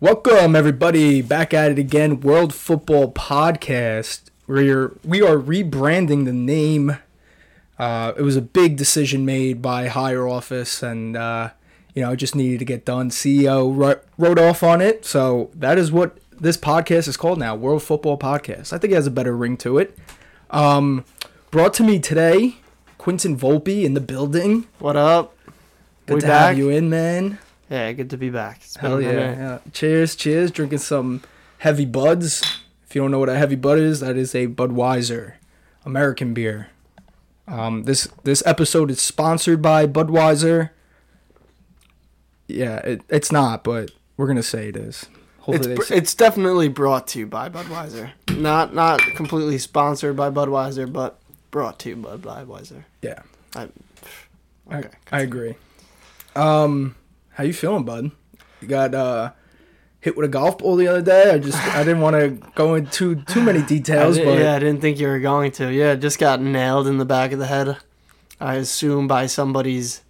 Welcome, everybody, back at it again, World Football Podcast, where we are rebranding the name. It was a big decision made by higher office, and, it just needed to get done. CEO wrote off on it, so that is what this podcast is called now, World Football Podcast. I think it has a better ring to it. Brought to me today, Quintin Volpe in the building. What up? Good to have you in, man. Yeah, good to be back. Hell yeah. Cheers. Drinking some heavy buds. If you don't know what a heavy bud is, that is a Budweiser, American beer. This episode is sponsored by Budweiser. Yeah, it's not, but we're going to say it is. Hopefully it's definitely brought to you by Budweiser. Not completely sponsored by Budweiser, but brought to you by Budweiser. Yeah. I agree. How you feeling, bud? You got hit with a golf ball the other day. I didn't want to go into too many details. I didn't think you were going to. Yeah, just got nailed in the back of the head. I assume by somebody's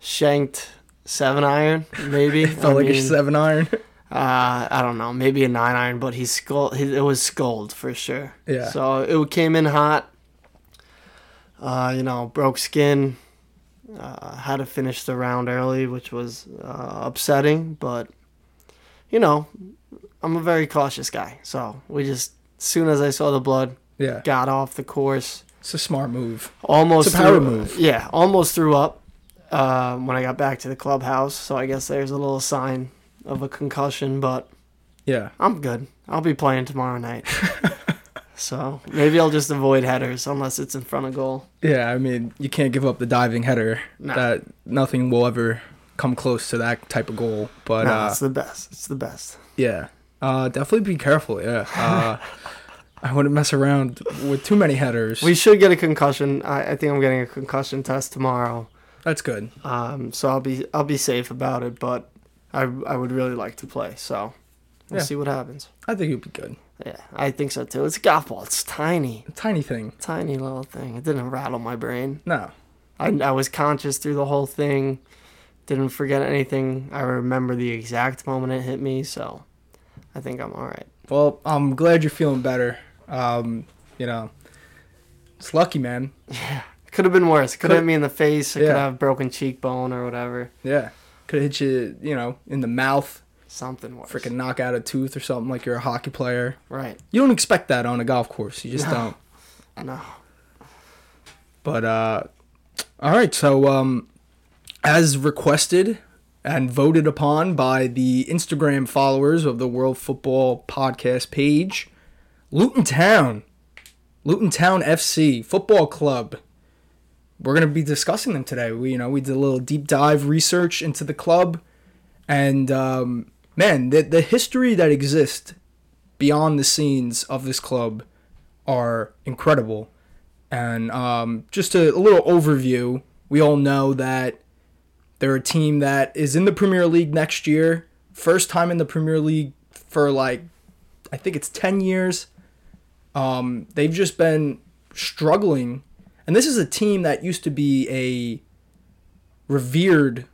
shanked 7-iron, maybe. It felt like a 7-iron. I don't know, maybe a 9-iron, but it was sculled for sure. Yeah. So it came in hot. Broke skin. Had to finish the round early, which was upsetting, but I'm a very cautious guy, so as soon as I saw the blood, got off the course. It's a smart move. It's a power move. Yeah, almost threw up when I got back to the clubhouse, so I guess there's a little sign of a concussion, but yeah, I'm good. I'll be playing tomorrow night. So maybe I'll just avoid headers unless it's in front of goal. Yeah, I mean, you can't give up the diving header. No. That nothing will ever come close to that type of goal. But it's the best. It's the best. Yeah. Definitely be careful. Yeah. I wouldn't mess around with too many headers. We should get a concussion. I think I'm getting a concussion test tomorrow. That's good. So I'll be safe about it, but I would really like to play. So we'll see what happens. I think it'll be good. Yeah, I think so too. It's a golf ball. It's tiny. A tiny thing. Tiny little thing. It didn't rattle my brain. No. I was conscious through the whole thing. Didn't forget anything. I remember the exact moment it hit me, so I think I'm all right. Well, I'm glad you're feeling better. It's lucky, man. Yeah. Could have been worse. Could have hit me in the face. Could have broken cheekbone or whatever. Yeah. Could have hit you, in the mouth. Something worse. Freaking knock out a tooth or something like you're a hockey player. Right. You don't expect that on a golf course. You just don't. No. But, all right. So, as requested and voted upon by the Instagram followers of the World Football Podcast page, Luton Town FC Football Club. We're going to be discussing them today. We did a little deep dive research into the club. And, man, the history that exists beyond the scenes of this club are incredible. And just a little overview, we all know that they're a team that is in the Premier League next year. First time in the Premier League for, I think it's 10 years. They've just been struggling. And this is a team that used to be a revered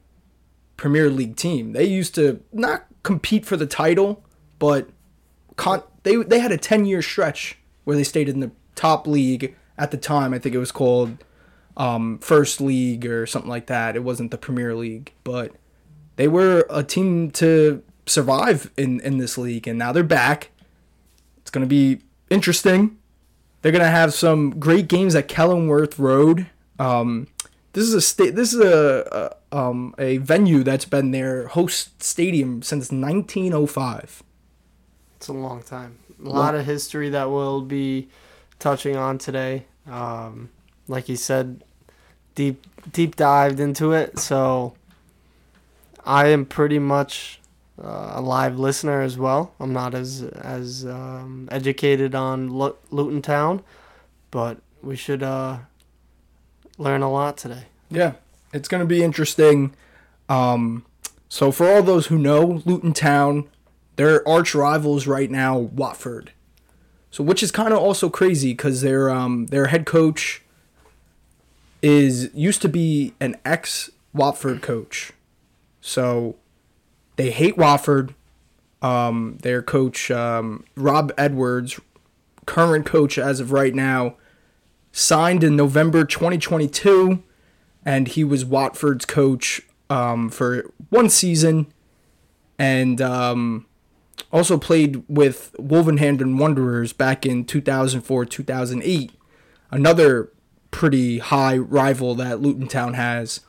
Premier League team. They used to not compete for the title, but they had a 10-year stretch where they stayed in the top league at the time. I think it was called First League or something like that. It wasn't the Premier League, but they were a team to survive in this league, and now they're back. It's going to be interesting. They're going to have some great games at Kenilworth Road. This is a venue that's been their host stadium since 1905. It's a long time. A lot of history that we'll be touching on today. Like you said, deep dived into it. So I am pretty much a live listener as well. I'm not as educated on Luton Town, but we should learn a lot today. Yeah, it's going to be interesting. So for all those who know, Luton Town, their arch rivals right now, Watford. So which is kind of also crazy because their head coach used to be an ex-Watford coach. So they hate Watford. Their coach, Rob Edwards, current coach as of right now, signed in November 2022, and he was Watford's coach for one season, and also played with Wolverhampton Wanderers back in 2004-2008, another pretty high rival that Luton Town has.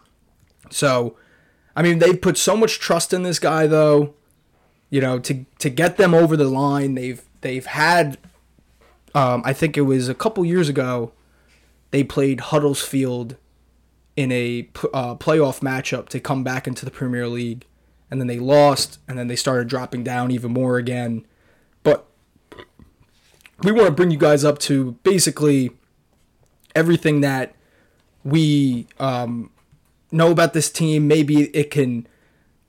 So, I mean, they've put so much trust in this guy, though, you know, to get them over the line. They've had, I think it was a couple years ago, they played Huddersfield in a playoff matchup to come back into the Premier League, and then they lost, and then they started dropping down even more again. But we want to bring you guys up to basically everything that we know about this team. Maybe it can,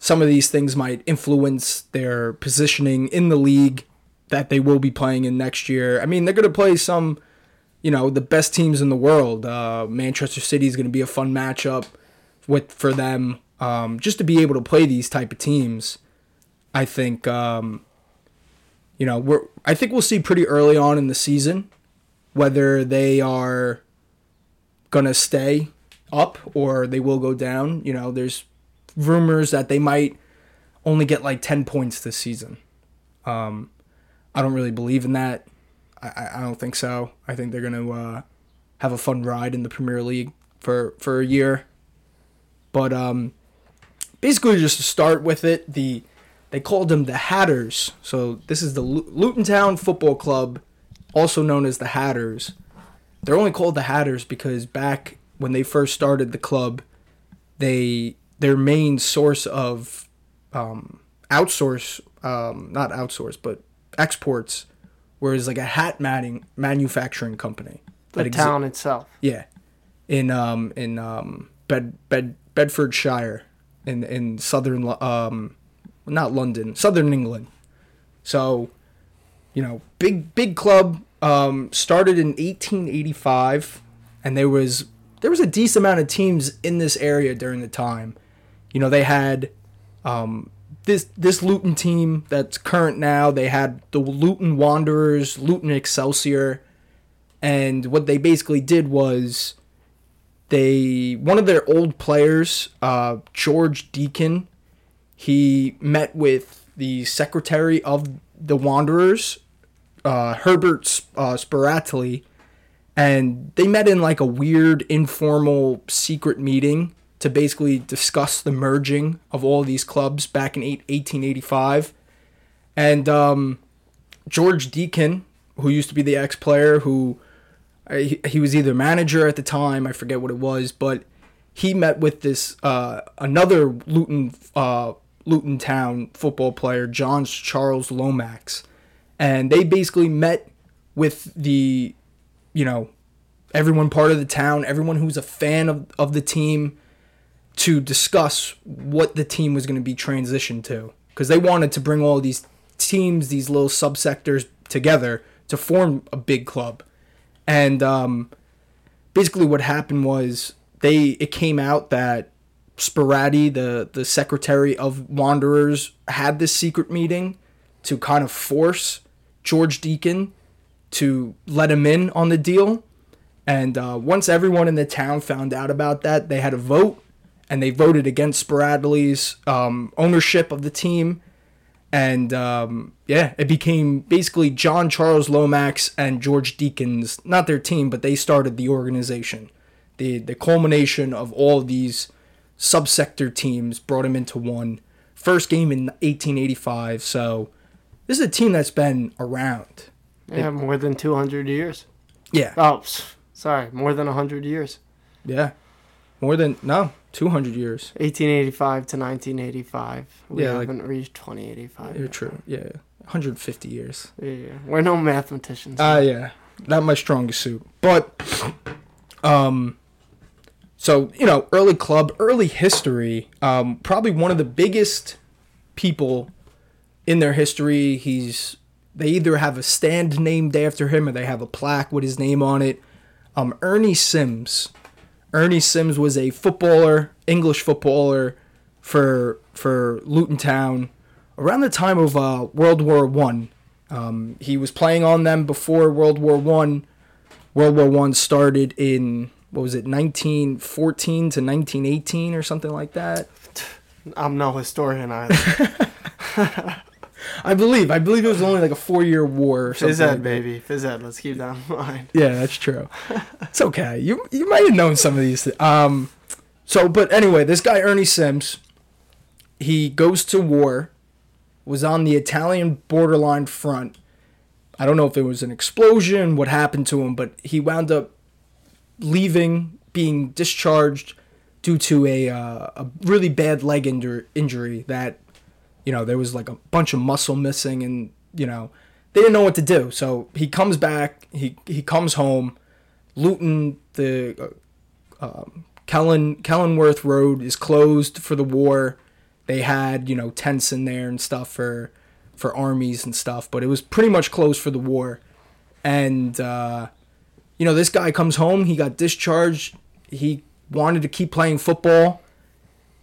some of these things might influence their positioning in the league that they will be playing in next year. I mean, they're going to play some, you know, the best teams in the world. Manchester City is going to be a fun matchup for them. Just to be able to play these type of teams, I think, you know, I think we'll see pretty early on in the season whether they are going to stay up or they will go down. You know, there's rumors that they might only get like 10 points this season. I don't really believe in that. I don't think so. I think they're going to have a fun ride in the Premier League for a year. But basically, just to start with it, they called them the Hatters. So this is the Luton Town Football Club, also known as the Hatters. They're only called the Hatters because back when they first started the club, their main source of exports was like a hat manufacturing company. The town itself. Yeah, in Bedfordshire. In southern, not London, southern England. So, you know, big club, started in 1885, and there was a decent amount of teams in this area during the time. You know, they had this Luton team that's current now. They had the Luton Wanderers, Luton Excelsior, and what they basically did was, one of their old players, George Deakin, he met with the secretary of the Wanderers, Herbert Spiratelli, and they met in like a weird informal secret meeting to basically discuss the merging of all these clubs back in 1885. And George Deakin, who used to be the ex-player who... he was either manager at the time, I forget what it was, but he met with this another Luton Town football player, John Charles Lomax, and they basically met with the, you know, everyone part of the town, everyone who's a fan of the team, to discuss what the team was going to be transitioned to, because they wanted to bring all these teams, these little subsectors together to form a big club. And basically what happened was it came out that Spirati, the secretary of Wanderers, had this secret meeting to kind of force George Deakin to let him in on the deal. And once everyone in the town found out about that, they had a vote, and they voted against Spirati's ownership of the team. And, it became basically John Charles Lomax and George Deakin's, not their team, but they started the organization. The culmination of all these subsector teams brought him into one. First game in 1885, so this is a team that's been around. Yeah, more than 200 years. Yeah. Oh, sorry, more than 100 years. Yeah. 200 years. 1885 to 1985. We haven't reached 2085. You're true. Yeah. 150 years. Yeah. We're no mathematicians. Yeah. Not my strongest suit. But, so, you know, early club, early history. Probably one of the biggest people in their history. They either have a stand named after him or they have a plaque with his name on it. Ernie Simms. Ernie Simms was a footballer, English footballer for Luton Town. around the time of World War One. He was playing on them before World War One. World War One started in 1914 to 1918 or something like that. I'm no historian either. I believe it was only like a 4-year war. Or something. Phys ed, baby, phys ed. Let's keep that in mind. Yeah, that's true. It's okay. You might have known some of these things. But anyway, this guy Ernie Simms, he goes to war, was on the Italian borderline front. I don't know if it was an explosion, what happened to him, but he wound up leaving, being discharged due to a really bad leg injury that. You know, there was like a bunch of muscle missing and, you know, they didn't know what to do. So he comes back, he comes home. Luton, the Kenilworth Road is closed for the war. They had, you know, tents in there and stuff for armies and stuff. But it was pretty much closed for the war. And, you know, this guy comes home. He got discharged. He wanted to keep playing football.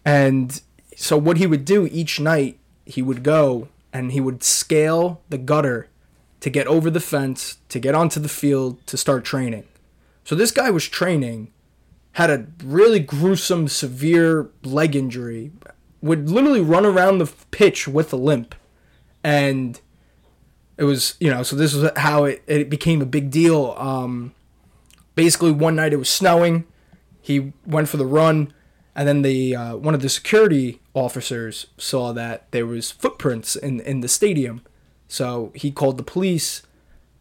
And so what he would do each night, he would go and he would scale the gutter to get over the fence, to get onto the field, to start training. So this guy was training, had a really gruesome, severe leg injury, would literally run around the pitch with a limp. And it was, you know, so this was how it became a big deal. Basically, one night it was snowing. He went for the run. And then the one of the security officers saw that there was footprints in the stadium, so he called the police.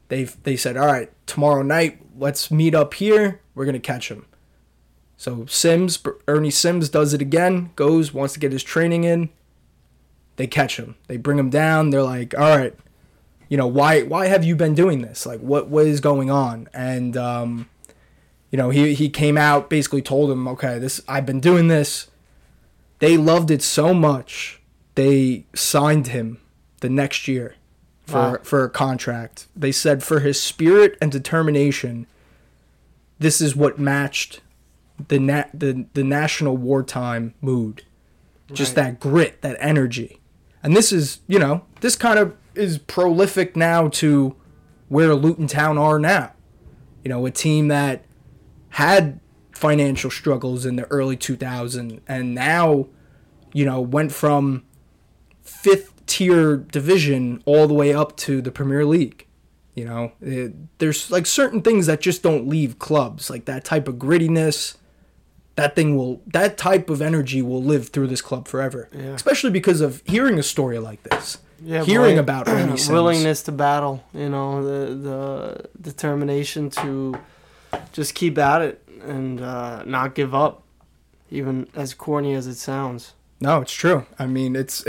They said, "All right, tomorrow night, let's meet up here. We're gonna catch him." So Ernie Simms, does it again. Goes, wants to get his training in. They catch him. They bring him down. They're like, "All right, you know, why have you been doing this? Like, what is going on?" And you know, he came out, basically told him, okay, I've been doing this. They loved it so much, they signed him the next year for a contract. They said for his spirit and determination, this is what matched the national wartime mood. Right. Just that grit, that energy. And this is, you know, this kind of is prolific now to where Luton Town are now. You know, a team that had financial struggles in the early 2000s and now, you know, went from 5th tier division all the way up to the Premier League. You know, there's like certain things that just don't leave clubs, like that type of grittiness. That type of energy will live through this club forever. Yeah. Especially because of hearing a story like this. Yeah, hearing about Ernie Simms. Willingness to battle, you know, the determination to just keep at it and not give up, even as corny as it sounds. No, it's true. I mean, it's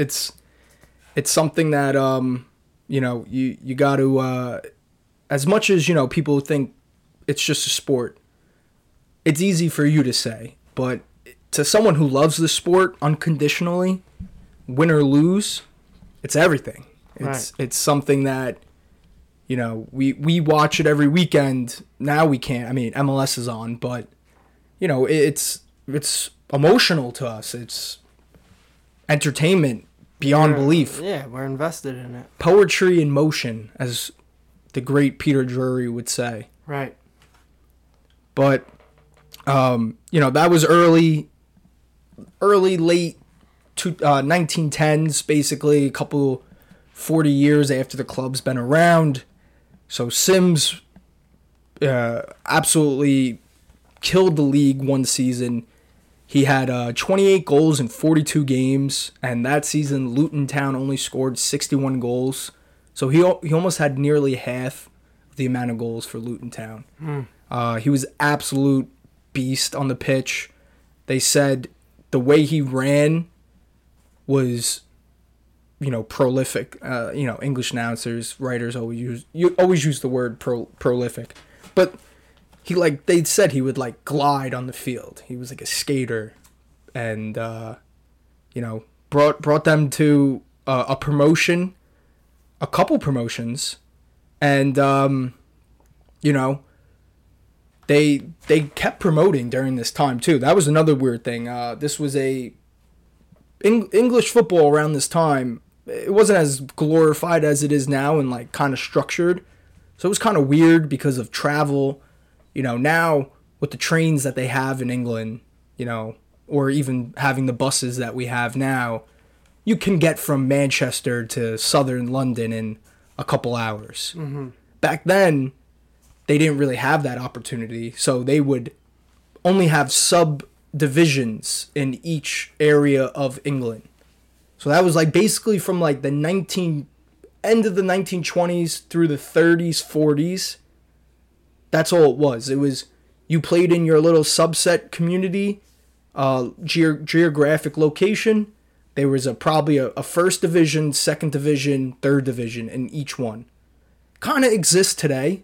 something that you know, you got to as much as, you know, people think it's just a sport. It's easy for you to say, but to someone who loves the sport unconditionally, win or lose, it's everything. It's something that, you know, we watch it every weekend. Now we can't. I mean, MLS is on, but, you know, it's emotional to us. It's entertainment beyond belief. Yeah, we're invested in it. Poetry in motion, as the great Peter Drury would say. Right. But, you know, that was early, late 1910s, basically, a couple 40 years after the club's been around. So Simms absolutely killed the league one season. He had 28 goals in 42 games, and that season Luton Town only scored 61 goals. So he almost had nearly half the amount of goals for Luton Town. He was absolute beast on the pitch. They said the way he ran was, you know, prolific. You know, English announcers, writers always use the word prolific, but they said he would like glide on the field. He was like a skater, and you know, brought them to a promotion, a couple promotions, and you know, they kept promoting during this time too. That was another weird thing. This was English football around this time it wasn't as glorified as it is now and like kind of structured. So it was kind of weird because of travel, you know, now with the trains that they have in England, you know, or even having the buses that we have now, you can get from Manchester to southern London in a couple hours. Mm-hmm. Back then, they didn't really have that opportunity, so they would only have subdivisions in each area of England. So that was like basically from like the end of the 1920s through the 30s, 40s. That's all it was. It was you played in your little subset community, geographic location. There was probably a first division, second division, third division in each one. Kind of exists today.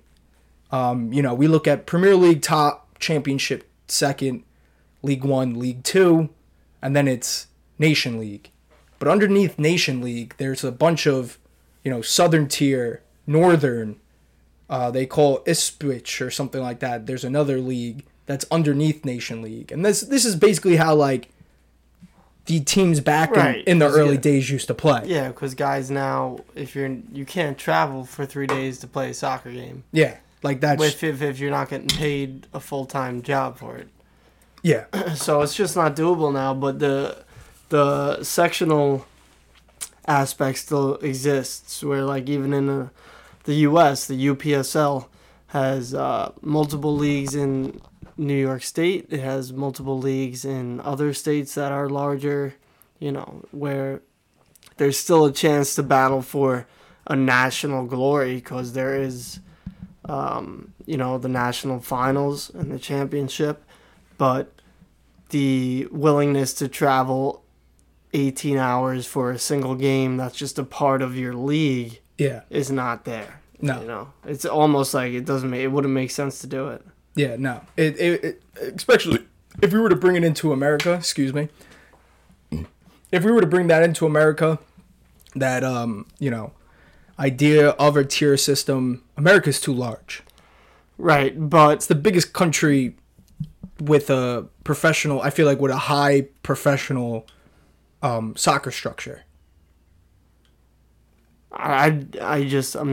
You know, we look at Premier League top, Championship second, League One, League Two, and then it's Nation League. But underneath Nation League, there's a bunch of, you know, Southern Tier, Northern. They call Ipswich or something like that. There's another league that's underneath Nation League, and this is basically how like the teams back in the early days used to play. Yeah, because guys now, if you can't travel for 3 days to play a soccer game. Yeah, like that's if you're not getting paid a full-time job for it. Yeah. So it's just not doable now, but the sectional aspect still exists, where like even in the U.S., the UPSL has multiple leagues in New York State. It has multiple leagues in other states that are larger, you know, where there's still a chance to battle for a national glory, because there is, you know, the national finals and the championship, but the willingness to travel 18 hours for a single game that's just a part of your league is not there. No. You know, it's almost like it wouldn't make sense to do it. Yeah, no. It especially if we were to bring it into America, if we were to bring that into America, that you know, idea of a tier system, America's too large. Right, but it's the biggest country with a professional, I feel like with a high professional soccer structure. I'm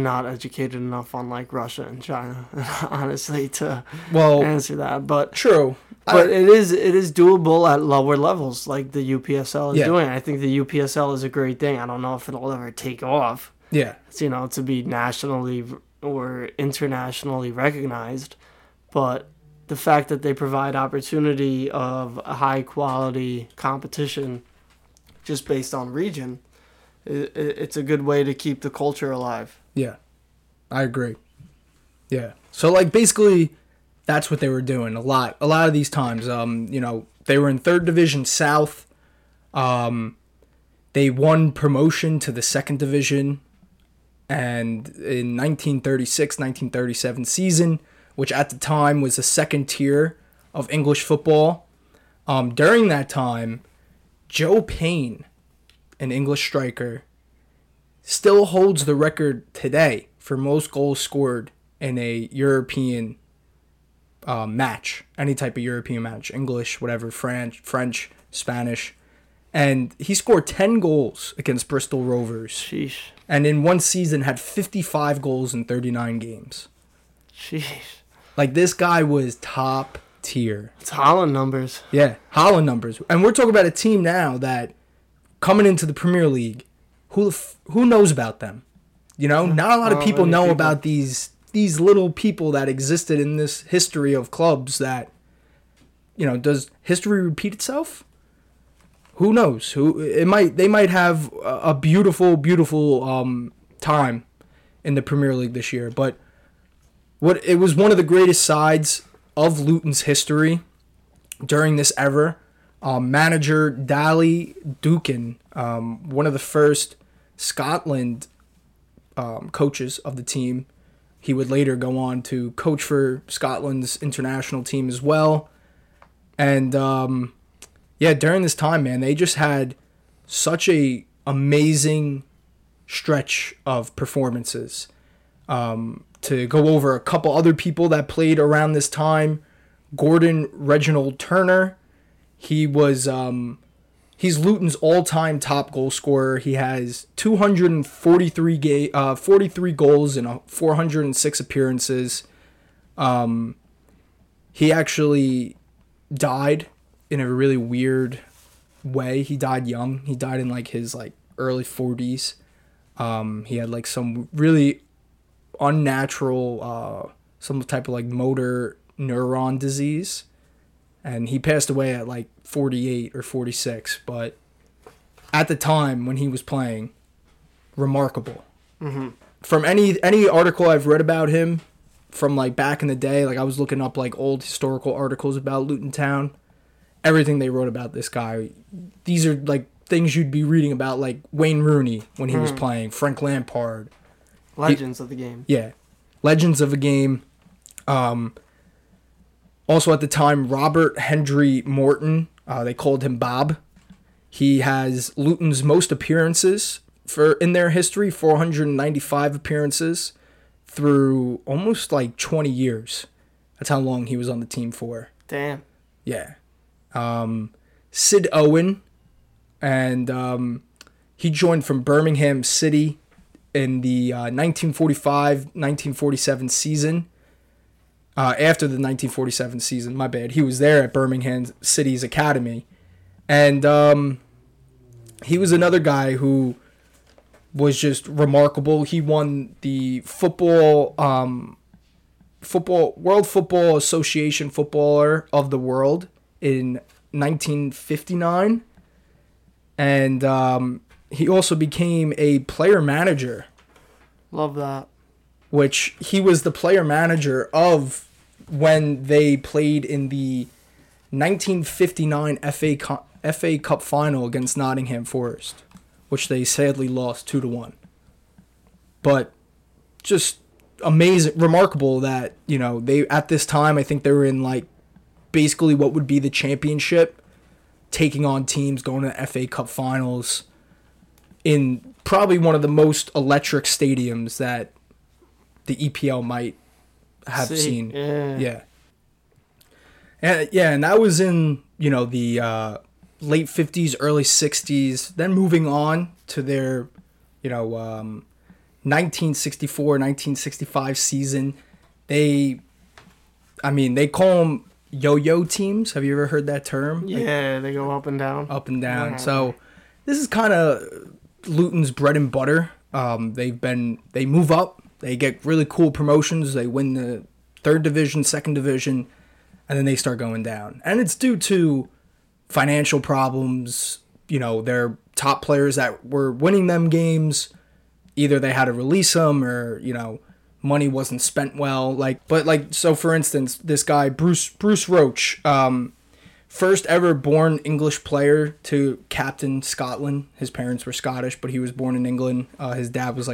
not educated enough on like Russia and China, honestly, to answer that. But true, but it is doable at lower levels, like the UPSL is doing. I think the UPSL is a great thing. I don't know if it'll ever take off. Yeah, it's, you know, to be nationally or internationally recognized, but the fact that they provide opportunity of a high quality competition, just based on region. It's a good way to keep the culture alive. Yeah, I agree. Yeah. So, like, basically, that's what they were doing a lot of these times. You know, they were in 3rd Division South. They won promotion to the 2nd Division. And in 1936, 1937 season, which at the time was the second tier of English football. During that time, Joe Payne, an English striker, still holds the record today for most goals scored in a European match, any type of European match, English, whatever, French, Spanish. And he scored 10 goals against Bristol Rovers. Sheesh. And in one season had 55 goals in 39 games. Sheesh. Like, this guy was top tier. It's Haaland numbers. Yeah, Haaland numbers. And we're talking about a team now that coming into the Premier League, who knows about them? You know, not a lot of people know about these little people that existed in this history of clubs that, you know, does history repeat itself? Who knows? They might have a beautiful, beautiful time in the Premier League this year. But it was one of the greatest sides of Luton's history during this era. Manager Dally Dukin, one of the first Scotland coaches of the team. He would later go on to coach for Scotland's international team as well. And, during this time, man, they just had such a amazing stretch of performances. To go over a couple other people that played around this time, Gordon Reginald Turner. He was He's Luton's all-time top goal scorer. He has 243 goals and 406 appearances. He actually died in a really weird way. He died young. He died in his early 40s. He had some really unnatural some type of motor neuron disease. And he passed away at 48 or 46, but at the time when he was playing, remarkable. Mm-hmm. From any article I've read about him from back in the day, I was looking up old historical articles about Luton Town, everything they wrote about this guy. These are things you'd be reading about Wayne Rooney when he was playing, Frank Lampard. Legends of the game. Yeah. Legends of the game. Also at the time, Robert Hendry Morton, they called him Bob. He has Luton's most appearances in their history, 495 appearances through almost 20 years. That's how long he was on the team for. Damn. Yeah. Sid Owen, and he joined from Birmingham City in the 1945-1947 season. After the 1947 season, my bad, he was there at Birmingham City's academy. And he was another guy who was just remarkable. He won the World Football Association Footballer of the World in 1959. And he also became a player manager. Love that. Which he was the player manager of when they played in the 1959 FA Cup final against Nottingham Forest, which they sadly lost 2-1. But just amazing, remarkable that, they at this time, I think they were in basically what would be the championship, taking on teams, going to the FA Cup finals in probably one of the most electric stadiums that the EPL might have seen. Yeah. And that was in, the late 50s, early 60s. Then moving on to their, 1964, 1965 season. They call them yo-yo teams. Have you ever heard that term? Yeah, they go up and down. Up and down. Mm-hmm. So this is kind of Luton's bread and butter. They move up. They get really cool promotions. They win the 3rd division, 2nd division, and then they start going down. And it's due to financial problems. Their top players that were winning them games, either they had to release them or, money wasn't spent well. So for instance, this guy, Bruce Roach, first ever born English player to captain Scotland. His parents were Scottish, but he was born in England. His dad was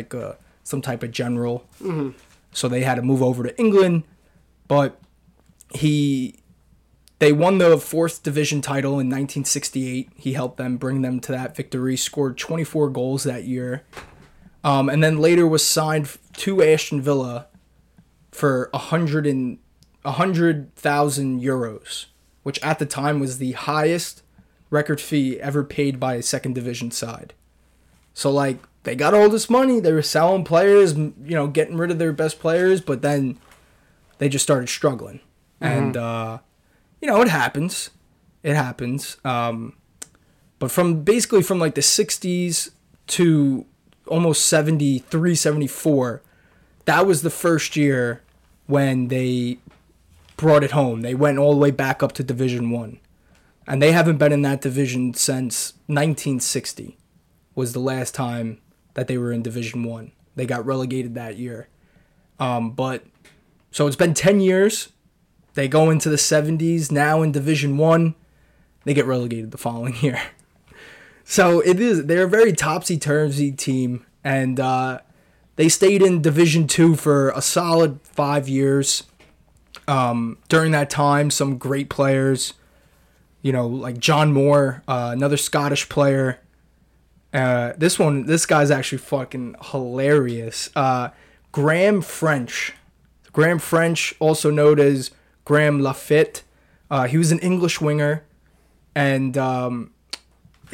some type of general. Mm-hmm. So they had to move over to England, but they won the 4th division title in 1968. He helped them bring them to that victory, scored 24 goals that year. And then later was signed to Aston Villa for €100,000, which at the time was the highest record fee ever paid by a 2nd division side. So they got all this money. They were selling players, getting rid of their best players, but then they just started struggling. Mm-hmm. And, it happens. It happens. But from the 60s to almost 73, 74, that was the first year when they brought it home. They went all the way back up to Division 1. And they haven't been in that division since 1960 was the last time that they were in Division 1. They got relegated that year. So it's been 10 years. They go into the 70s, now in Division 1. They get relegated the following year. So they're a very topsy-turvy team, and they stayed in Division 2 for a solid 5 years. During that time, some great players, like John Moore, another Scottish player. This guy's actually fucking hilarious. Graham French. Graham French, also known as Graham Lafitte. He was an English winger. And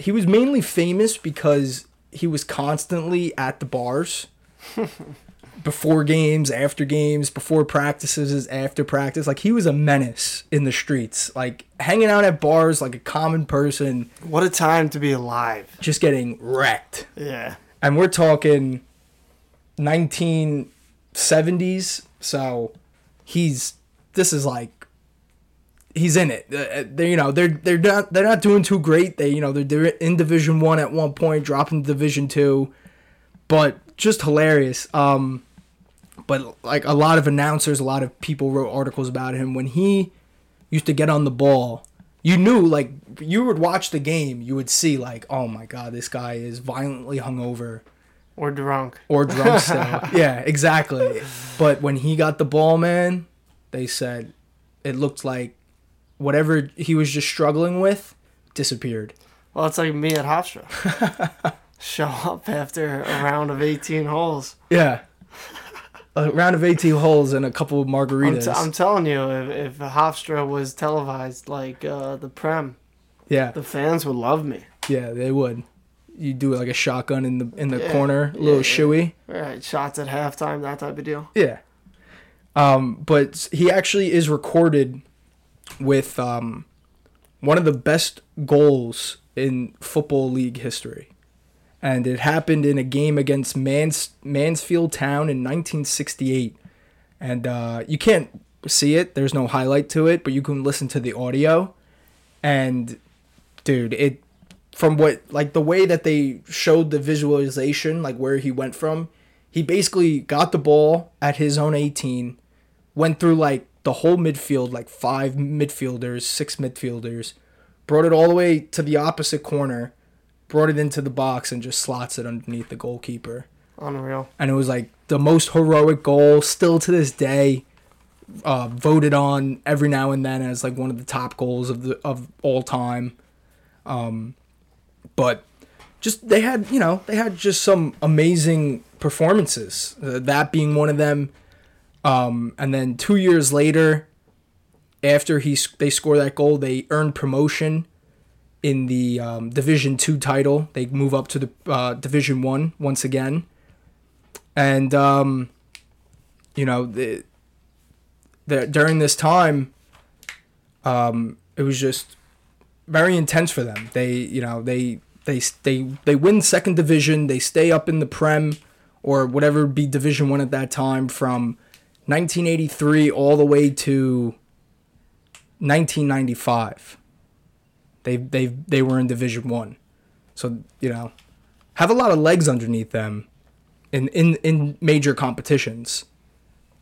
he was mainly famous because he was constantly at the bars before games, after games, before practices, after practice. Like, he was a menace in the streets, like hanging out at bars like a common person. What a time to be alive. Just getting wrecked. Yeah. And we're talking 1970s, so he's in it. They're not doing too great. They're in Division 1 at one point, dropping to Division 2. But just hilarious. But like a lot of announcers, a lot of people wrote articles about him. When he used to get on the ball, you knew, like, you would watch the game, you would see, like, oh my God, this guy is violently hungover. Or drunk still. Yeah, exactly. But when he got the ball, man, they said it looked like whatever he was just struggling with disappeared. Well, it's like me at Hofstra. Show up after a round of 18 holes. Yeah. A round of 18 holes and a couple of margaritas. I'm telling you, if Hofstra was televised like the Prem, yeah, the fans would love me. Yeah, they would. You do like a shotgun in the corner, little shoey. Yeah. Right, shots at halftime, that type of deal. Yeah. But he actually is recorded with one of the best goals in Football League history. And it happened in a game against Mansfield Town in 1968. And you can't see it. There's no highlight to it, but you can listen to the audio. And, dude, it from what, like, the way that they showed the visualization, like where he went from, he basically got the ball at his own 18, went through, like, the whole midfield, like 6 midfielders, brought it all the way to the opposite corner, brought it into the box, and just slots it underneath the goalkeeper. Unreal. And it was like the most heroic goal, still to this day, voted on every now and then as like one of the top goals of all time. But just they had just some amazing performances. That being one of them. And then 2 years later, after they score that goal, they earn promotion in the Division 2 title. They move up to the Division 1 once again. And, during this time, it was just very intense for them. They win second division. They stay up in the Prem or whatever would be Division 1 at that time from 1983 all the way to 1995. They were in Division 1. So, have a lot of legs underneath them in major competitions.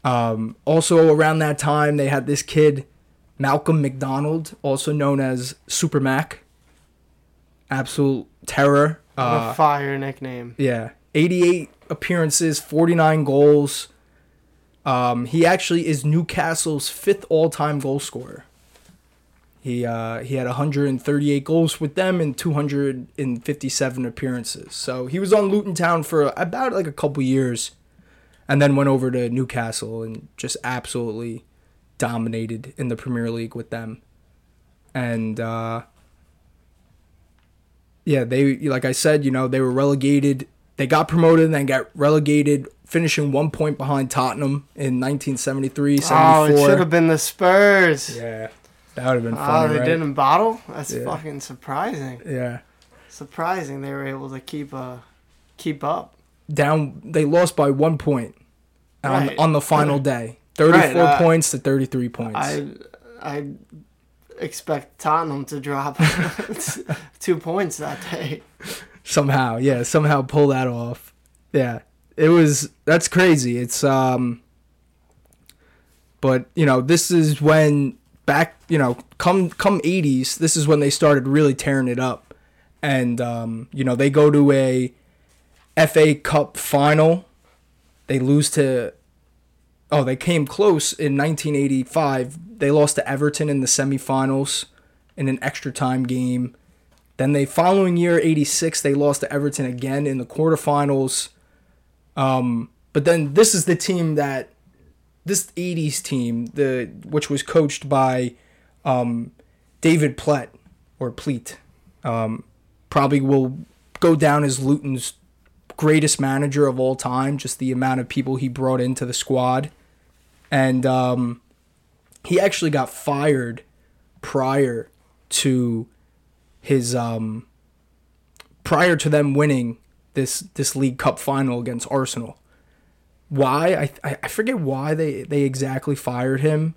Also around that time, they had this kid, Malcolm McDonald, also known as Super Mac. Absolute terror. What a fire nickname. Yeah. 88 appearances, 49 goals. He actually is Newcastle's 5th all-time goal scorer. He had 138 goals with them in 257 appearances. So he was on Luton Town for about like a couple years and then went over to Newcastle and just absolutely dominated in the Premier League with them. And they, like I said, they were relegated. They got promoted and then got relegated, finishing 1 point behind Tottenham in 1973-74. Oh, it should have been the Spurs. Yeah. That would have been fun, they right? didn't bottle? That's fucking surprising. Yeah. Surprising they were able to keep up. Down, they lost by 1 point on the final day. 34 points to 33 points. I expect Tottenham to drop 2 points that day. Somehow pull that off. Yeah. That's crazy. It's, but, this is when... Back, come 80s, this is when they started really tearing it up. And, they go to a FA Cup final. They lose to... Oh, they came close in 1985. They lost to Everton in the semifinals in an extra time game. Then the following year, 86, they lost to Everton again in the quarterfinals. But then this is the team that... This 80s team, which was coached by David Pleat, probably will go down as Luton's greatest manager of all time, just the amount of people he brought into the squad. And he actually got fired prior to his prior to them winning this League Cup final against Arsenal. Why? I forget why they exactly fired him.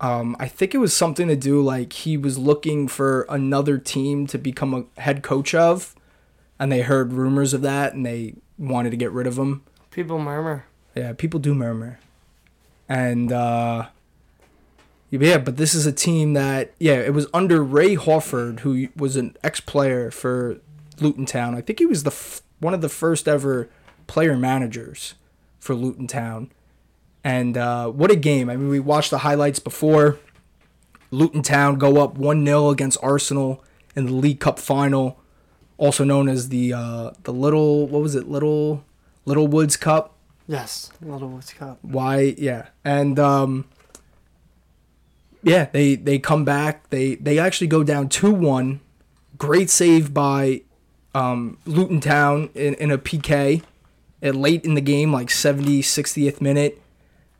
I think it was something to do, like, he was looking for another team to become a head coach of, and they heard rumors of that, and they wanted to get rid of him. People murmur. Yeah, people do murmur. And, yeah, but this is a team that, yeah, it was under Ray Hawford, who was an ex-player for Luton Town. I think he was one of the first ever player managers for Luton Town. And what a game. I mean, we watched the highlights before. Luton Town go up 1-0 against Arsenal in the League Cup final, also known as the Littlewoods Cup? Yes, Littlewoods Cup. Why? Yeah. And, yeah, they come back. They actually go down 2-1. Great save by Luton Town in a PK late in the game, like 60th minute.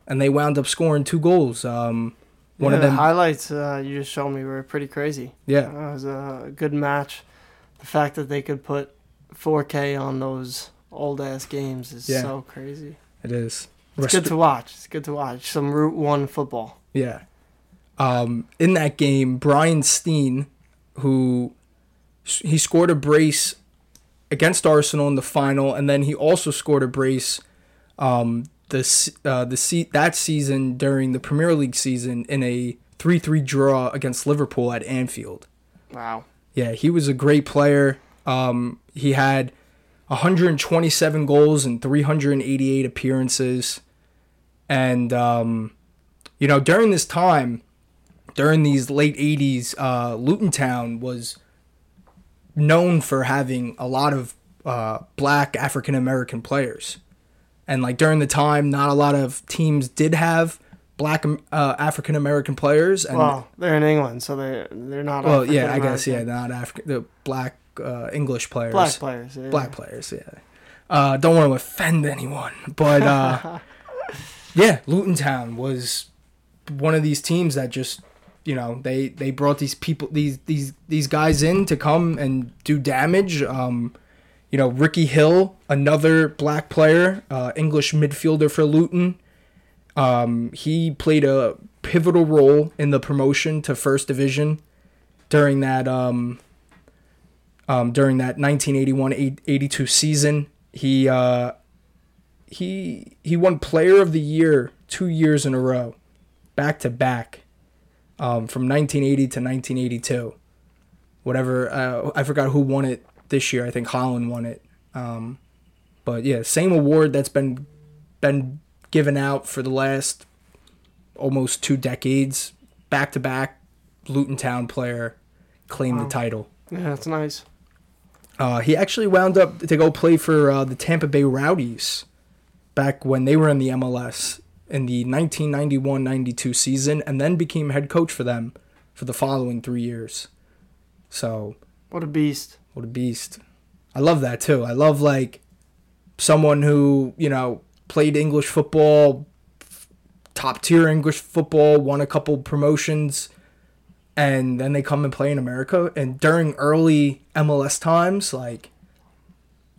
And they wound up scoring 2 goals. One of them, the highlights you just showed me were pretty crazy. Yeah. It was a good match. The fact that they could put 4K on those old-ass games is so crazy. It is. It's good to watch. It's good to watch. Some Route 1 football. Yeah. In that game, Brian Stein, he scored a brace against Arsenal in the final, and then he also scored a brace that season during the Premier League season in a 3-3 draw against Liverpool at Anfield. Wow. Yeah, he was a great player. He had 127 goals and 388 appearances. And, you know, during this time, during these late 80s, Luton Town was known for having a lot of black African-American players. And, like, during the time, not a lot of teams did have black African-American players. And, well, they're in England, so they're not African-American. Well, yeah, I guess, yeah, not African. The black English players. Black players, yeah. Black players, yeah. Don't want to offend anyone. But, yeah, Luton Town was one of these teams that just, you know, they brought these people, these guys in to come and do damage. You know, Ricky Hill, another black player, English midfielder for Luton. He played a pivotal role in the promotion to First Division during that 1981-82 season. He won Player of the Year 2 years in a row, back to back, from 1980 to 1982. Whatever, I forgot who won it. This year, I think Holland won it. But yeah, same award that's been given out for the last almost 2 decades. Back-to-back, Luton Town player claimed the title. Yeah, that's nice. He actually wound up to go play for the Tampa Bay Rowdies back when they were in the MLS in the 1991-92 season, and then became head coach for them for the following 3 years. So, what a beast. What a beast. I love that, too. I love, like, someone who, you know, played English football, top-tier English football, won a couple promotions, and then they come and play in America. And during early MLS times, like,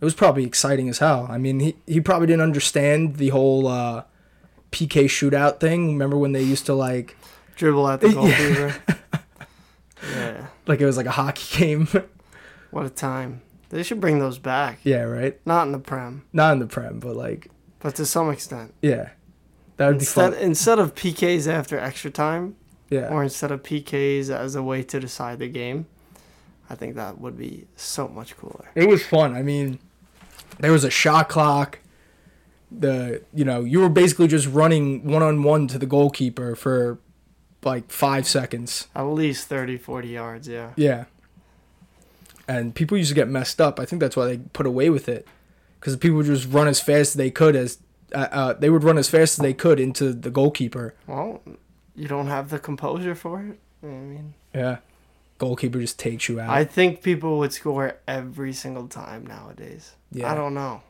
it was probably exciting as hell. I mean, he probably didn't understand the whole PK shootout thing. Remember when they used to, like, dribble at the goalkeeper? Yeah. Like, it was like a hockey game. What a time. They should bring those back. Yeah, right? Not in the Prem. Not in the Prem, but like... But to some extent. Yeah. That would be fun. Instead of PKs after extra time, yeah, or instead of PKs as a way to decide the game, I think that would be so much cooler. It was fun. I mean, there was a shot clock. You know, you were basically just running one-on-one to the goalkeeper for like 5 seconds. At least 30, 40 yards, yeah. Yeah. And people used to get messed up. I think that's why they put away with it, because people would just run as fast as they could into the goalkeeper. Well, you don't have the composure for it. I mean, yeah, goalkeeper just takes you out. I think people would score every single time nowadays. Yeah. I don't know.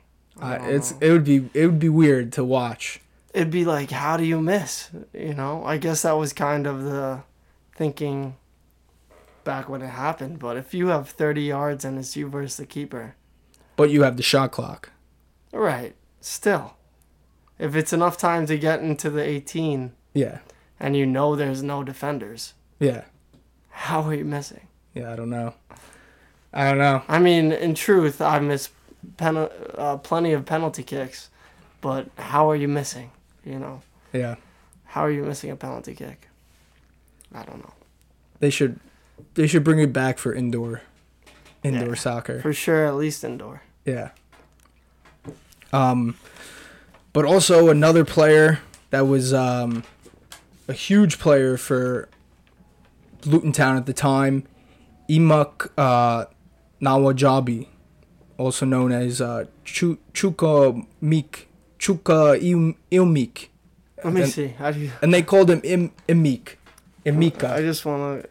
It would be weird to watch. It'd be like, how do you miss? You know, I guess that was kind of the thinking back when it happened. But if you have 30 yards and it's you versus the keeper, but you have the shot clock, right? Still, if it's enough time to get into the 18, yeah, and you know there's no defenders, yeah, how are you missing? Yeah, I don't know. I mean, in truth, I miss plenty of penalty kicks, but how are you missing? You know? Yeah. How are you missing a penalty kick? I don't know. They should bring it back for indoor soccer. For sure, at least indoor. Yeah. But also another player that was a huge player for Luton Town at the time, Imak Nwajiobi, also known as Chukwuemeka Ilmik. Let me see. How do you? And they called him Emeka. I just want to.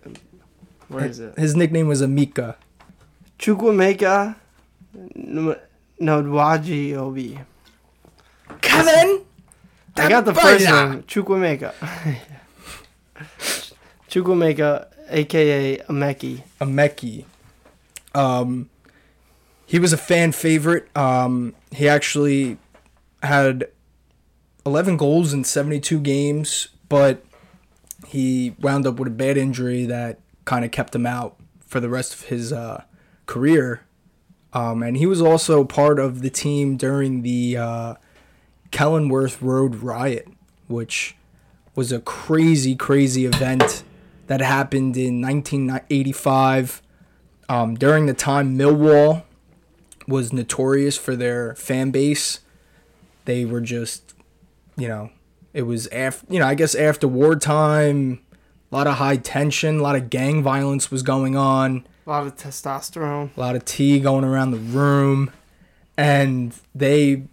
Where is it? His nickname was Emeka. Chukwuemeka Nwajiobi. Kevin. I got the first one. Chukwuemeka. Chukwuemeka, a.k.a. Emeki. He was a fan favorite. He actually had 11 goals in 72 games, but he wound up with a bad injury that kind of kept him out for the rest of his career. And he was also part of the team during the Kenilworth Road riot, which was a crazy, crazy event that happened in 1985. During the time, Millwall was notorious for their fan base. They were just, you know, it was after, you know, I guess after wartime, a lot of high tension, a lot of gang violence was going on. A lot of testosterone. A lot of tea going around the room. And they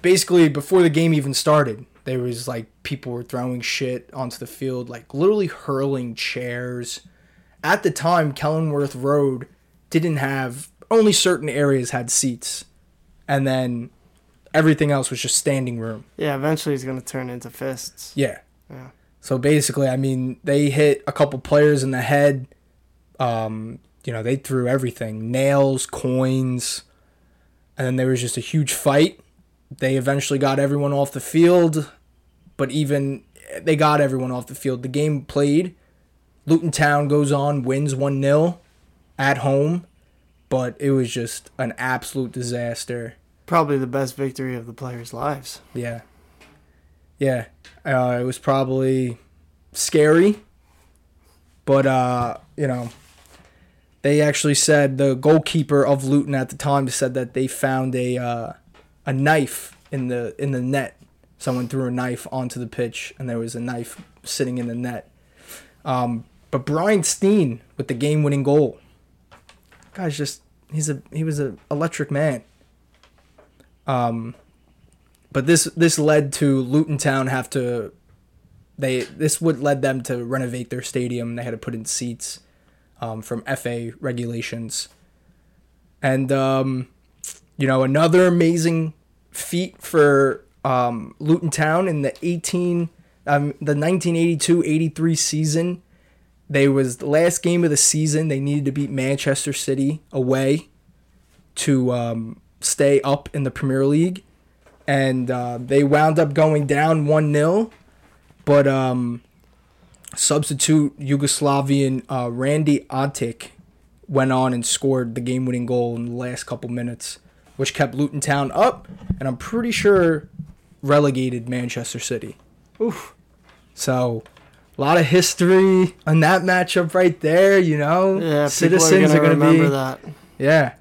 basically, before the game even started, there was like people were throwing shit onto the field, like literally hurling chairs. At the time, Kenilworth Road didn't have, only certain areas had seats, and then everything else was just standing room. Yeah, eventually it's going to turn into fists. Yeah. So basically, I mean, they hit a couple players in the head. You know, they threw everything, nails, coins, and then there was just a huge fight. They eventually got everyone off the field, but even they got everyone off the field. The game played. Luton Town goes on, wins 1-0 at home, but it was just an absolute disaster. Probably the best victory of the players' lives. Yeah. It was probably scary, but, you know, they actually said, the goalkeeper of Luton at the time said that they found a knife in the net. Someone threw a knife onto the pitch, and there was a knife sitting in the net. But Brian Stein with the game-winning goal. Guy's just he was an electric man. But this led to Luton Town led them to renovate their stadium. They had to put in seats from FA regulations, and you know, another amazing feat for Luton Town in the 1982-83 season. They was the last game of the season. They needed to beat Manchester City away to stay up in the Premier League, and they wound up going down 1-0, but substitute Yugoslavian Randy Antic went on and scored the game-winning goal in the last couple minutes, which kept Luton Town up, and I'm pretty sure relegated Manchester City. Oof. So, a lot of history on that matchup right there, you know. Yeah, citizens are going to remember that. Yeah.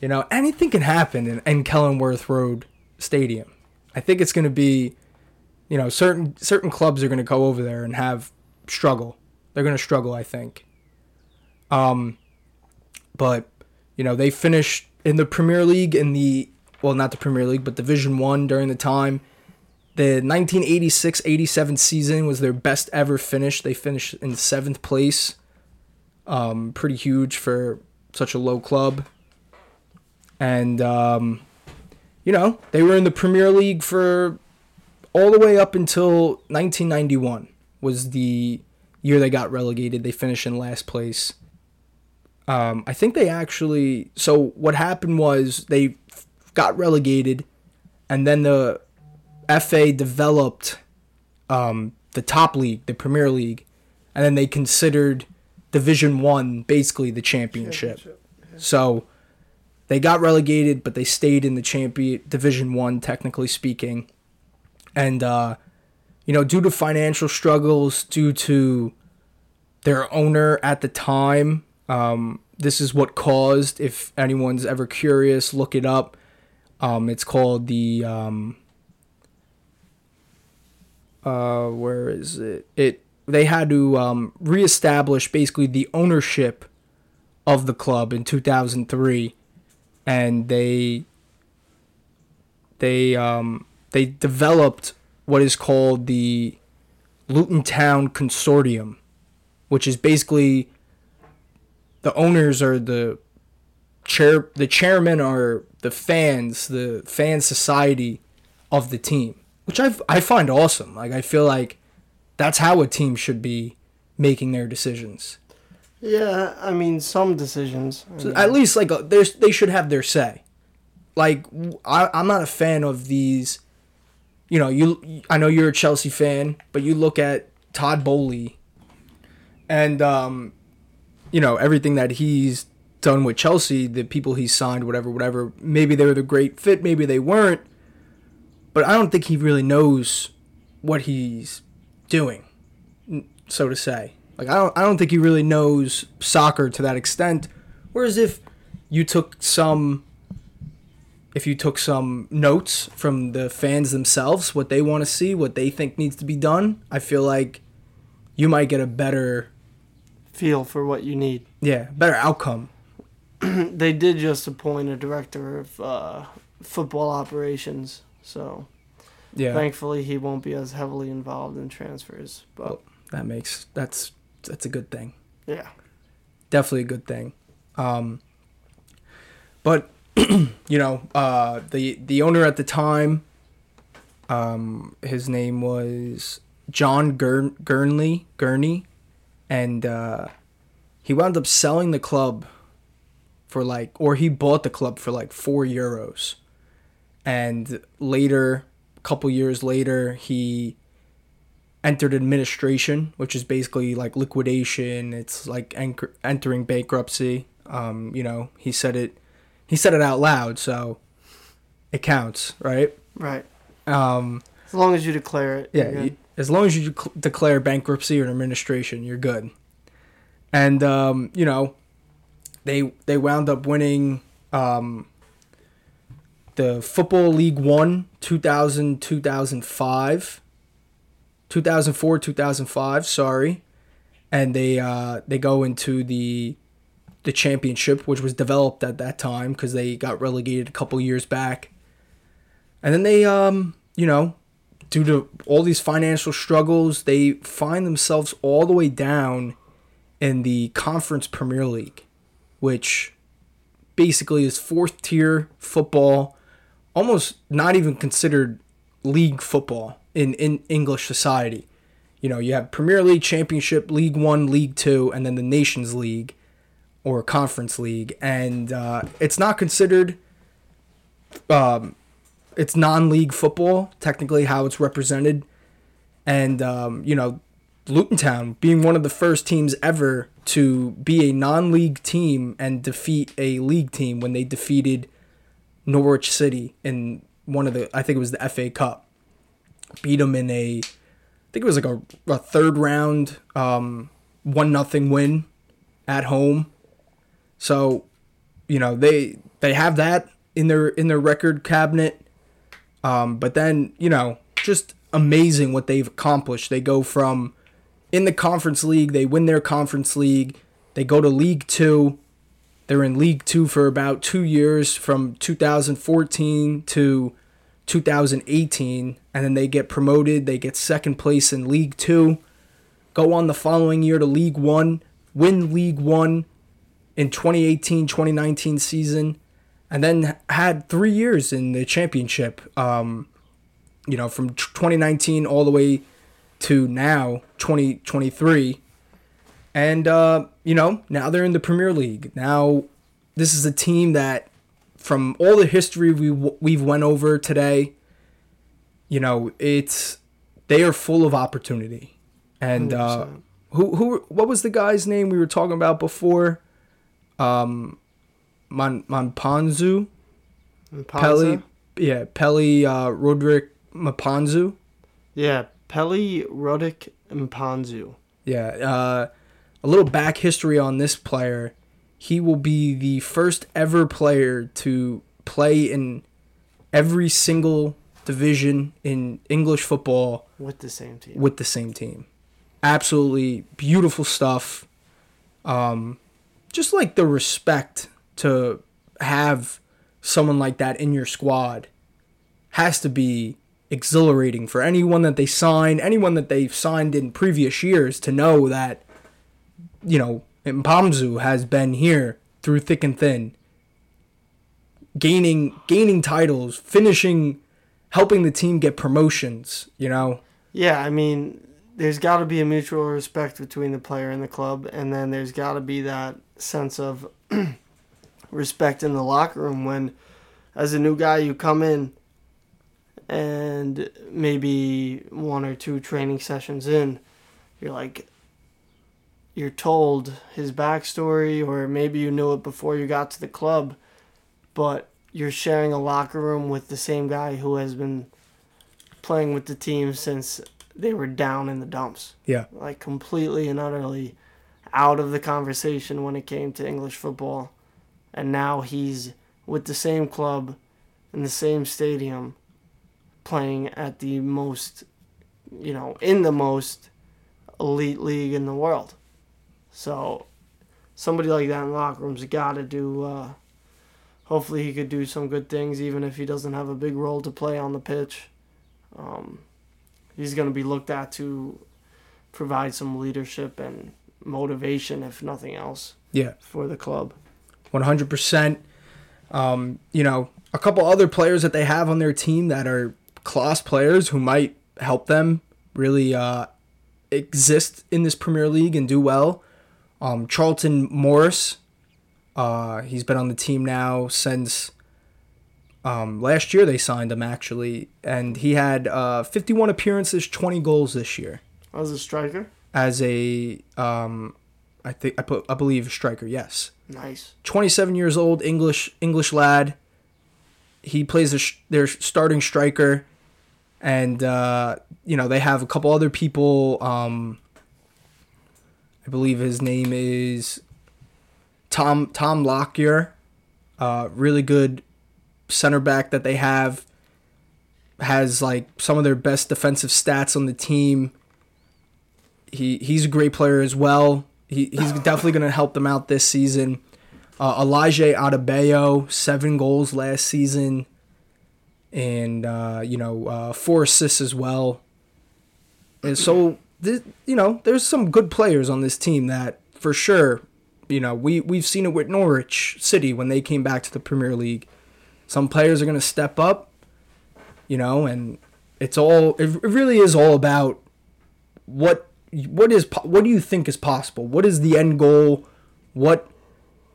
You know, anything can happen in Kenilworth Road Stadium. I think it's going to be, you know, certain clubs are going to go over there and struggle. They're going to struggle, I think. But, you know, they finished in the Premier League but Division 1 during the time. The 1986-87 season was their best ever finish. They finished in 7th place. Pretty huge for such a low club. And, you know, they were in the Premier League for all the way up until 1991 was the year they got relegated. They finished in last place. I think they actually... So what happened was they got relegated, and then the FA developed the top league, the Premier League, and then they considered Division 1 basically the championship. Yeah. So they got relegated, but they stayed in the Division 1, technically speaking. And, you know, due to financial struggles, due to their owner at the time, this is what caused, if anyone's ever curious, look it up. It's called the, where is it? They had to reestablish basically the ownership of the club in 2003, and they developed what is called the Luton Town Consortium, which is basically the owners are the chairman are the fan society of the team, which I find awesome. Like, I feel like that's how a team should be making their decisions. Yeah, I mean, some decisions. So at least, like, they should have their say. Like, I'm not a fan of these, you know, I know you're a Chelsea fan, but you look at Todd Boehly and, you know, everything that he's done with Chelsea, the people he signed, whatever, maybe they were the great fit, maybe they weren't, but I don't think he really knows what he's doing, so to say. Like, I don't think he really knows soccer to that extent, whereas if you took some notes from the fans themselves, what they want to see, what they think needs to be done, I feel like you might get a better feel for what you need. Yeah, better outcome. They did just appoint a director of football operations, so yeah. Thankfully he won't be as heavily involved in transfers. But well, that's a good thing. Yeah, definitely a good thing. But you know, the owner at the time, his name was John Gurney. And he wound up selling the club he bought the club for like €4. And later, a couple years later, he entered administration, which is basically like liquidation. It's like entering bankruptcy. You know, he said it out loud, so it counts, right? Right. As long as you declare it. Yeah. As long as you declare bankruptcy or administration, you're good. And, you know, they wound up winning the Football League One 2004-2005, sorry. And they go into the championship, which was developed at that time because they got relegated a couple years back. And then they, you know, due to all these financial struggles, they find themselves all the way down in the Conference Premier League, which basically is fourth-tier football, almost not even considered league football in English society. You know, you have Premier League, Championship, League One, League Two, and then the Nations League or Conference League. And it's not considered... it's non-league football, technically how it's represented. And, you know, Luton Town being one of the first teams ever to be a non-league team and defeat a league team when they defeated Norwich City in one of the, I think it was the FA Cup. Beat them in I think it was like a third round 1-0 win at home. So, you know, they have that in their record cabinet. But then, you know, just amazing what they've accomplished. They go from in the Conference League, they win their Conference League, they go to League 2, they're in League 2 for about 2 years from 2014 to 2018, and then they get promoted, they get second place in League 2, go on the following year to League 1, win League One in 2018-2019 season, and then had 3 years in the Championship, from 2019 all the way to now, 2023. And, now they're in the Premier League. Now, this is a team that, from all the history we've went over today, they are full of opportunity. And what was the guy's name we were talking about before? Mpanzu? Pelly Ruddock Mpanzu. Yeah, Pelly Ruddock Mpanzu. Yeah, a little back history on this player. He will be the first ever player to play in every single division in English football. With the same team. Absolutely beautiful stuff. Just like the respect to have someone like that in your squad has to be exhilarating for anyone that they sign, anyone that they've signed in previous years, to know that, Mpanzu has been here through thick and thin, gaining titles, finishing, helping the team get promotions, Yeah, there's got to be a mutual respect between the player and the club, and then there's got to be that sense of respect in the locker room when, as a new guy, you come in and maybe one or two training sessions in, you're told his backstory, or maybe you knew it before you got to the club, but you're sharing a locker room with the same guy who has been playing with the team since they were down in the dumps. Yeah. Completely and utterly out of the conversation when it came to English football. And now he's with the same club in the same stadium playing at the most, in the most elite league in the world. So, somebody like that in the locker room's got to do, hopefully he could do some good things, even if he doesn't have a big role to play on the pitch. He's going to be looked at to provide some leadership and motivation, if nothing else, for the club. 100%. A couple other players that they have on their team that are class players who might help them really exist in this Premier League and do well. Charlton Morris, he's been on the team now since last year. They signed him, actually, and he had 51 appearances, 20 goals this year. As a striker? As a, I believe striker, yes. Nice. 27 years old, English lad. He plays their starting striker, and, they have a couple other people. I believe his name is Tom Lockyer, really good center back that they have, has some of their best defensive stats on the team. He's a great player as well. He's definitely going to help them out this season. Elijah Adebayo, 7 goals last season, and 4 assists as well. And so there's some good players on this team that for sure, we've seen it with Norwich City when they came back to the Premier League. Some players are going to step up, and it really is all about what do you think is possible? What is the end goal? What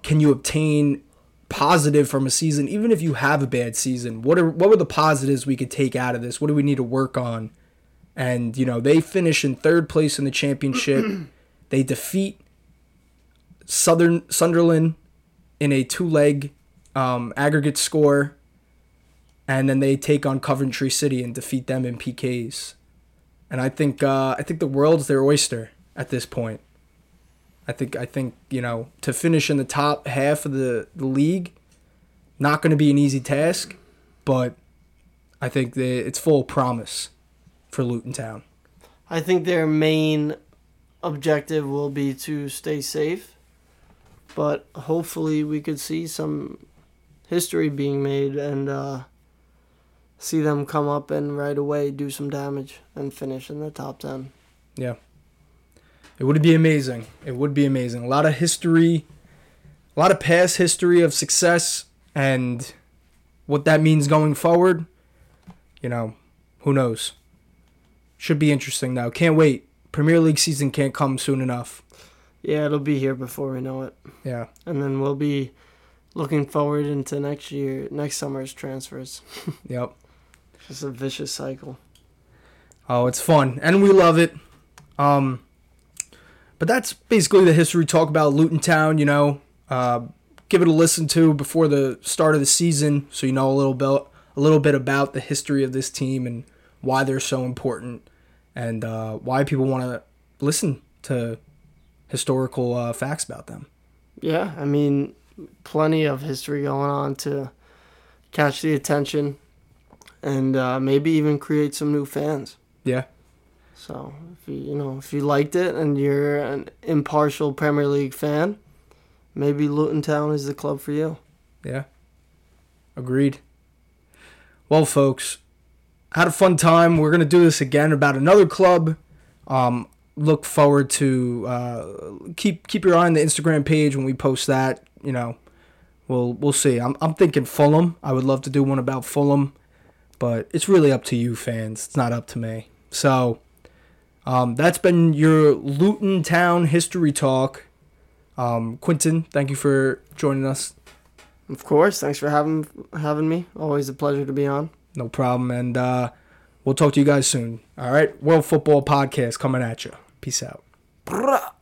can you obtain positive from a season, even if you have a bad season? What were the positives we could take out of this? What do we need to work on? And, they finish in 3rd place in the Championship. They defeat Sunderland in a 2-leg aggregate score, and then they take on Coventry City and defeat them in PKs. And I think the world's their oyster at this point. I think to finish in the top half of the league, not going to be an easy task, but I think it's full of promise for Luton Town. I think their main objective will be to stay safe, but hopefully we could see some history being made and see them come up and right away do some damage and finish in the top 10. Yeah. It would be amazing. It would be amazing. A lot of history, a lot of past history of success, and what that means going forward, you know, who knows? Should be interesting, though. Can't wait. Premier League season can't come soon enough. Yeah, it'll be here before we know it. Yeah. And then we'll be looking forward into next year, next summer's transfers. Yep. Just a vicious cycle. Oh, it's fun. And we love it. But that's basically the history talk about Luton Town, you know. Give it a listen to before the start of the season so you know a little bit about the history of this team and why they're so important and why people want to listen to historical facts about them. Yeah, I mean, plenty of history going on to catch the attention and maybe even create some new fans. Yeah. So, if you liked it and you're an impartial Premier League fan, maybe Luton Town is the club for you. Yeah. Agreed. Well, folks, had a fun time. We're going to do this again about another club. Look forward to keep your eye on the Instagram page when we post that. You know, we'll see. I'm thinking Fulham. I would love to do one about Fulham, but it's really up to you fans. It's not up to me. So that's been your Luton Town history talk. Quintin, thank you for joining us. Of course, thanks for having me. Always a pleasure to be on. No problem, and we'll talk to you guys soon. All right, World Football Podcast coming at you. Peace out.